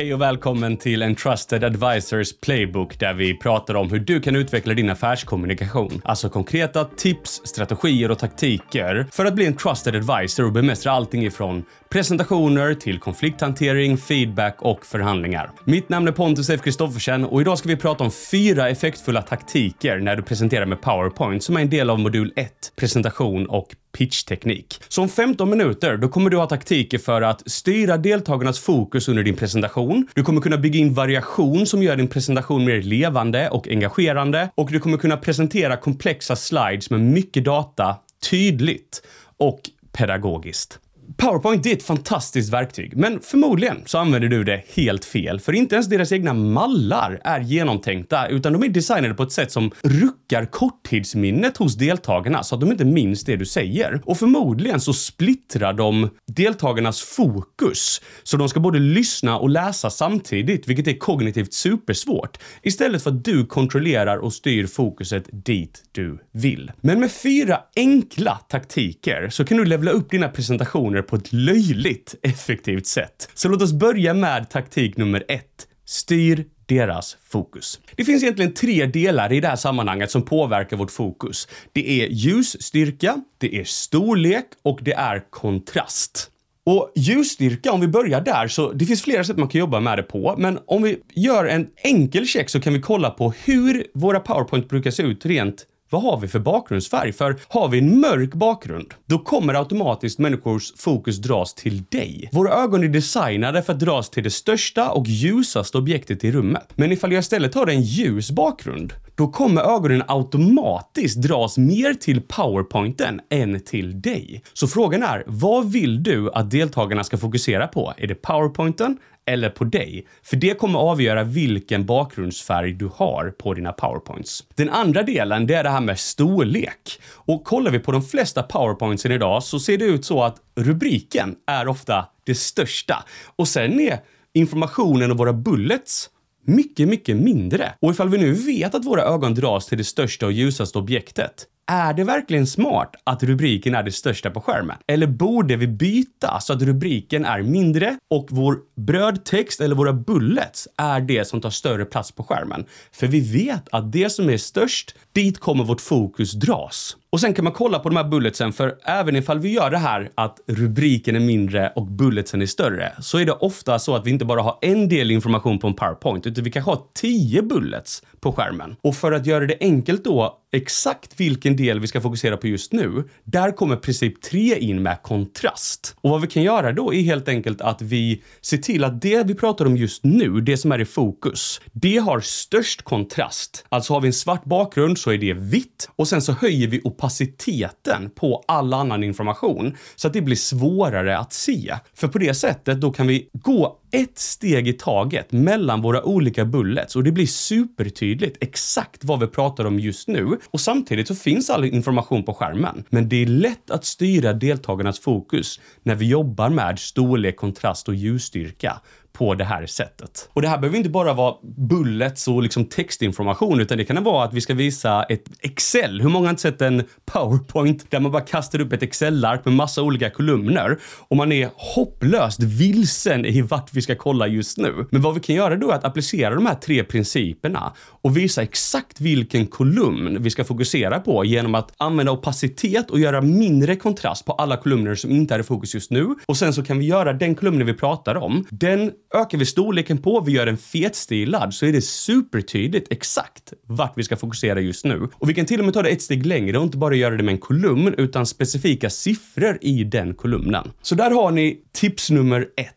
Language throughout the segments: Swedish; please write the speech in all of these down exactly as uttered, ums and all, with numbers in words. Hej och välkommen till en Trusted Advisors Playbook där vi pratar om hur du kan utveckla din affärskommunikation. Alltså konkreta tips, strategier och taktiker för att bli en Trusted Advisor och bemästra allting ifrån presentationer till konflikthantering, feedback och förhandlingar. Mitt namn är Pontus F. Kristoffersen och idag ska vi prata om fyra effektfulla taktiker när du presenterar med PowerPoint som är en del av modul ett, presentation och pitchteknik. Så om femton minuter då kommer du ha taktiker för att styra deltagarnas fokus under din presentation. Du kommer kunna bygga in variation som gör din presentation mer levande och engagerande. Och du kommer kunna presentera komplexa slides med mycket data, tydligt och pedagogiskt. PowerPoint är ett fantastiskt verktyg, men förmodligen så använder du det helt fel. För inte ens deras egna mallar är genomtänkta, utan de är designade på ett sätt som ruckar korttidsminnet hos deltagarna så att de inte minns det du säger. Och förmodligen så splittrar de deltagarnas fokus, så de ska både lyssna och läsa samtidigt, vilket är kognitivt supersvårt. Istället för att du kontrollerar och styr fokuset dit du vill. Men med fyra enkla taktiker så kan du levla upp dina presentationer på ett löjligt effektivt sätt. Så låt oss börja med taktik nummer ett. Styr deras fokus. Det finns egentligen tre delar i det här sammanhanget som påverkar vårt fokus. Det är ljusstyrka, det är storlek och det är kontrast. Och ljusstyrka, om vi börjar där, så det finns flera sätt man kan jobba med det på. Men om vi gör en enkel check så kan vi kolla på hur våra PowerPoint brukar se ut rent. Vad har vi för bakgrundsfärg? För har vi en mörk bakgrund, då kommer automatiskt människors fokus dras till dig. Våra ögon är designade för att dras till det största och ljusaste objektet i rummet. Men ifall jag istället har en ljus bakgrund, då kommer ögonen automatiskt dras mer till PowerPointen än till dig. Så frågan är, vad vill du att deltagarna ska fokusera på? Är det PowerPointen eller på dig? För det kommer avgöra vilken bakgrundsfärg du har på dina PowerPoints. Den andra delen, det är det här med storlek. Och kollar vi på de flesta PowerPointsen idag så ser det ut så att rubriken är ofta det största. Och sen är informationen och våra bullets mycket, mycket mindre. Och ifall vi nu vet att våra ögon dras till det största och ljusaste objektet, är det verkligen smart att rubriken är det största på skärmen? Eller borde vi byta så att rubriken är mindre och vår brödtext eller våra bullets är det som tar större plats på skärmen? För vi vet att det som är störst, dit kommer vårt fokus dras. Och sen kan man kolla på de här bulletsen, för även ifall vi gör det här att rubriken är mindre och bulletsen är större, så är det ofta så att vi inte bara har en del information på en PowerPoint, utan vi kanske har tio bullets på skärmen. Och för att göra det enkelt då, exakt vilken del vi ska fokusera på just nu, där kommer princip tre in med kontrast. Och vad vi kan göra då är helt enkelt att vi ser till att det vi pratar om just nu, det som är i fokus, det har störst kontrast. Alltså har vi en svart bakgrund så är det vitt, och sen så höjer vi upp opaciteten på all annan information så att det blir svårare att se. För på det sättet då kan vi gå ett steg i taget mellan våra olika bullets och det blir supertydligt exakt vad vi pratar om just nu, och samtidigt så finns all information på skärmen. Men det är lätt att styra deltagarnas fokus när vi jobbar med storlek, kontrast och ljusstyrka på det här sättet. Och det här behöver inte bara vara bullets och liksom textinformation, utan det kan vara att vi ska visa ett Excel. Hur många har inte sett en PowerPoint där man bara kastar upp ett Excel-ark med massa olika kolumner och man är hopplöst vilsen i vart vi ska kolla just nu. Men vad vi kan göra då är att applicera de här tre principerna och visa exakt vilken kolumn vi ska fokusera på genom att använda opacitet och göra mindre kontrast på alla kolumner som inte är i fokus just nu. Och sen så kan vi göra den kolumnen vi pratar om, den ökar vi storleken på, vi gör en fetstilad, så är det supertydligt exakt vart vi ska fokusera just nu. Och vi kan till och med ta det ett steg längre och inte bara göra det med en kolumn utan specifika siffror i den kolumnen. Så där har ni tips nummer ett.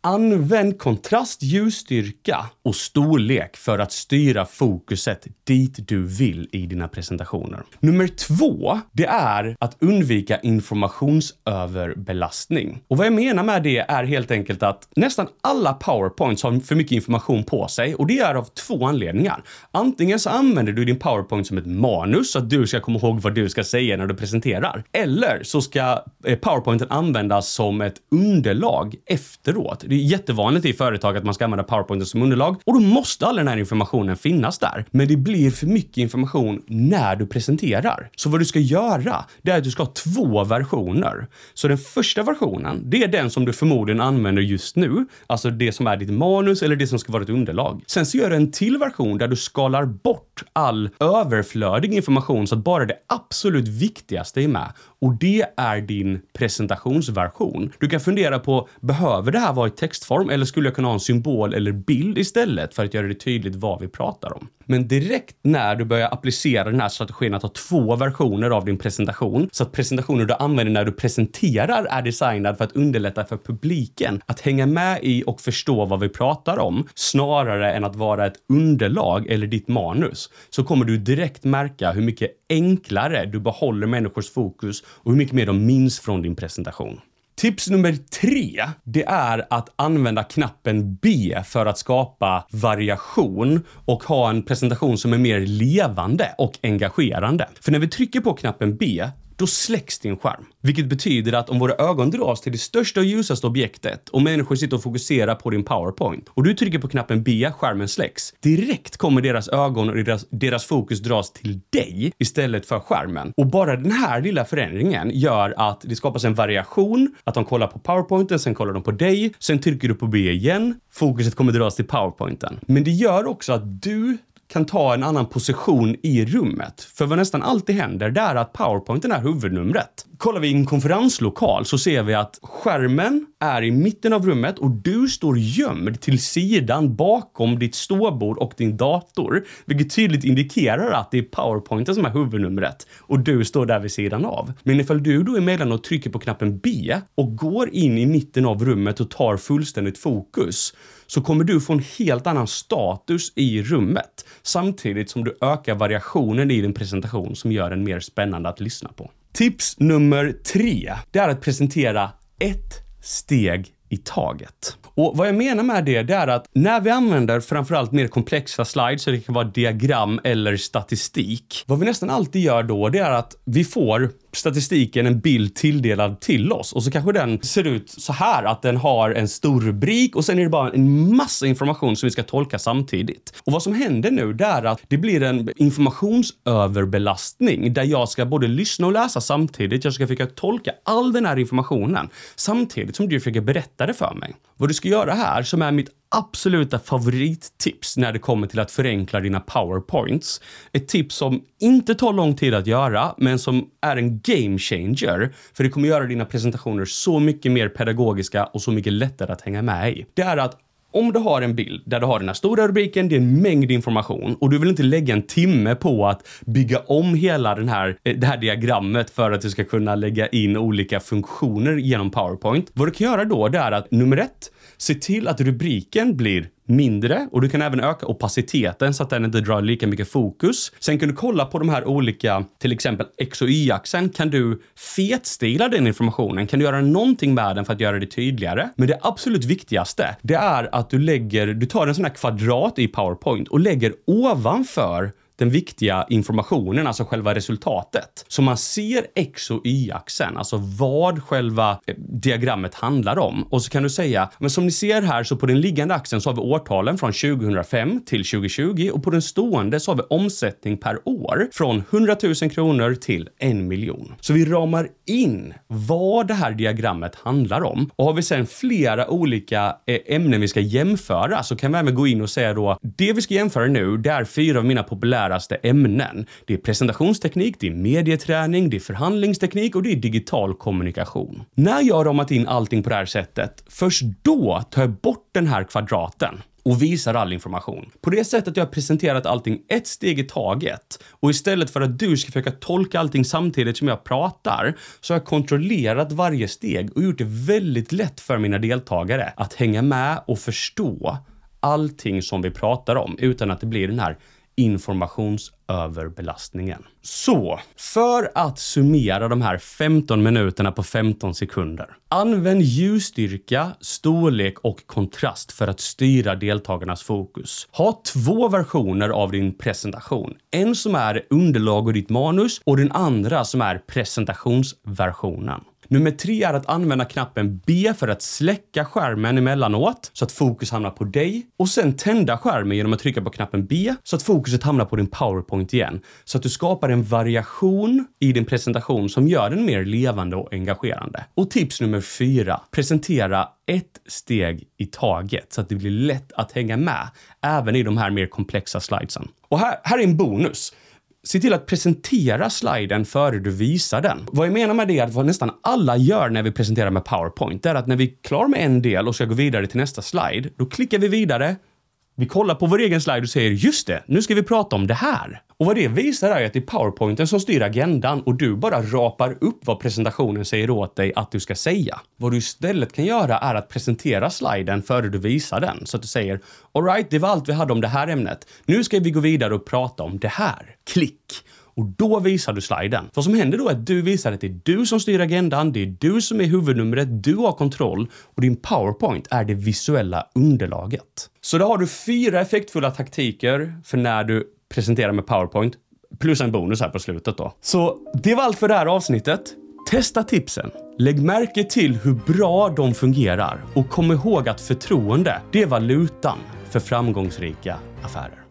Använd kontrast, ljusstyrka och storlek för att styra fokuset dit du vill i dina presentationer. Nummer två, det är att undvika informationsöverbelastning. Och vad jag menar med det är helt enkelt att nästan alla PowerPoints har för mycket information på sig, och det är av två anledningar. Antingen så använder du din PowerPoint som ett manus så att du ska komma ihåg vad du ska säga när du presenterar. Eller så ska PowerPointen användas som ett underlag efteråt. Det Det är jättevanligt i företag att man ska använda PowerPoint som underlag. Och då måste all den här informationen finnas där. Men det blir för mycket information när du presenterar. Så vad du ska göra, det är att du ska ha två versioner. Så den första versionen, det är den som du förmodligen använder just nu. Alltså det som är ditt manus eller det som ska vara ditt underlag. Sen så gör du en till version där du skalar bort all överflödig information så att bara det absolut viktigaste är med. Och det är din presentationsversion. Du kan fundera på, behöver det här vara i textform eller skulle jag kunna ha en symbol eller bild istället för att göra det tydligt vad vi pratar om? Men direkt när du börjar applicera den här strategin att ha två versioner av din presentation så att presentationer du använder när du presenterar är designad för att underlätta för publiken att hänga med i och förstå vad vi pratar om snarare än att vara ett underlag eller ditt manus, så kommer du direkt märka hur mycket enklare du behåller människors fokus och hur mycket mer de minns från din presentation. Tips nummer tre, det är att använda knappen B för att skapa variation och ha en presentation som är mer levande och engagerande. För när vi trycker på knappen B, då släcks din skärm. Vilket betyder att om våra ögon dras till det största och ljusaste objektet och människor sitter och fokuserar på din PowerPoint och du trycker på knappen B, skärmen släcks. Direkt kommer deras ögon och deras, deras fokus dras till dig istället för skärmen. Och bara den här lilla förändringen gör att det skapas en variation. Att de kollar på PowerPointen, sen kollar de på dig, sen trycker du på B igen. Fokuset kommer dras till PowerPointen. Men det gör också att du kan ta en annan position i rummet. För vad nästan alltid händer, det är att PowerPointen är huvudnumret. Kollar vi i en konferenslokal så ser vi att skärmen är i mitten av rummet och du står gömd till sidan bakom ditt ståbord och din dator. Vilket tydligt indikerar att det är PowerPointen som är huvudnumret och du står där vid sidan av. Men ifall du då emellan och trycker på knappen B och går in i mitten av rummet och tar fullständigt fokus, så kommer du få en helt annan status i rummet samtidigt som du ökar variationen i din presentation som gör den mer spännande att lyssna på. Tips nummer tre, det är att presentera ett steg i taget. Och vad jag menar med det, det är att när vi använder framförallt mer komplexa slides, så det kan vara diagram eller statistik, vad vi nästan alltid gör då, det är att vi får statistiken, en bild tilldelad till oss och så kanske den ser ut så här att den har en stor rubrik och sen är det bara en massa information som vi ska tolka samtidigt. Och vad som händer nu, det är att det blir en informationsöverbelastning där jag ska både lyssna och läsa samtidigt. Jag ska försöka tolka all den här informationen samtidigt som du försöker berätta det för mig. Vad du ska göra här, som är mitt absoluta favorittips när det kommer till att förenkla dina PowerPoints. Ett tips som inte tar lång tid att göra men som är en game changer, för det kommer göra dina presentationer så mycket mer pedagogiska och så mycket lättare att hänga med i. Det är att om du har en bild där du har den här stora rubriken, det är en mängd information och du vill inte lägga en timme på att bygga om hela den här, det här diagrammet för att du ska kunna lägga in olika funktioner genom PowerPoint. Vad du kan göra då, det är att nummer ett, se till att rubriken blir mindre och du kan även öka opaciteten så att den inte drar lika mycket fokus. Sen kan du kolla på de här olika, till exempel X- och Y-axeln. Kan du fetstila den informationen? Kan du göra någonting med den för att göra det tydligare? Men det absolut viktigaste, det är att du lägger, du tar en sån här kvadrat i PowerPoint och lägger ovanför den viktiga informationen, alltså själva resultatet. Så man ser X- och Y-axeln, alltså vad själva diagrammet handlar om. Och så kan du säga, men som ni ser här så på den liggande axeln så har vi årtalen från tjugohundrafem till tjugotjugo och på den stående så har vi omsättning per år från hundratusen kronor till en miljon. Så vi ramar in vad det här diagrammet handlar om. Och har vi sedan flera olika ämnen vi ska jämföra så kan vi även gå in och säga då, det vi ska jämföra nu, det är fyra av mina populära ämnen. Det är presentationsteknik, det är medieträning, det är förhandlingsteknik och det är digital kommunikation. När jag har ramat in allting på det här sättet, först då tar jag bort den här kvadraten och visar all information. På det sättet jag har presenterat allting ett steg i taget och istället för att du ska försöka tolka allting samtidigt som jag pratar så har jag kontrollerat varje steg och gjort det väldigt lätt för mina deltagare att hänga med och förstå allting som vi pratar om utan att det blir den här informationsöverbelastningen. Så, för att summera de här femton minuterna på femton sekunder. Använd ljusstyrka, storlek och kontrast för att styra deltagarnas fokus. Ha två versioner av din presentation. En som är underlag och ditt manus och den andra som är presentationsversionen. Nummer tre är att använda knappen B för att släcka skärmen emellanåt så att fokus hamnar på dig. Och sen tända skärmen genom att trycka på knappen B så att fokuset hamnar på din PowerPoint igen. Så att du skapar en variation i din presentation som gör den mer levande och engagerande. Och tips nummer fyra. Presentera ett steg i taget så att det blir lätt att hänga med. Även i de här mer komplexa slidesen. Och här, här är en bonus. Se till att presentera sliden före du visar den. Vad jag menar med det är att vad nästan alla gör när vi presenterar med PowerPoint är att när vi är klar med en del och ska gå vidare till nästa slide, då klickar vi vidare, vi kollar på vår egen slide och säger just det, nu ska vi prata om det här. Och vad det visar är att det är PowerPointen som styr agendan och du bara rapar upp vad presentationen säger åt dig att du ska säga. Vad du istället kan göra är att presentera sliden före du visar den. Så att du säger, all right, det var allt vi hade om det här ämnet. Nu ska vi gå vidare och prata om det här. Klick! Och då visar du sliden. Vad som händer då är att du visar att det är du som styr agendan, det är du som är huvudnumret, du har kontroll och din PowerPoint är det visuella underlaget. Så då har du fyra effektfulla taktiker för när du presenterar med PowerPoint, plus en bonus här på slutet då. Så det var allt för det här avsnittet. Testa tipsen. Lägg märke till hur bra de fungerar och kom ihåg att förtroende, det är valutan för framgångsrika affärer.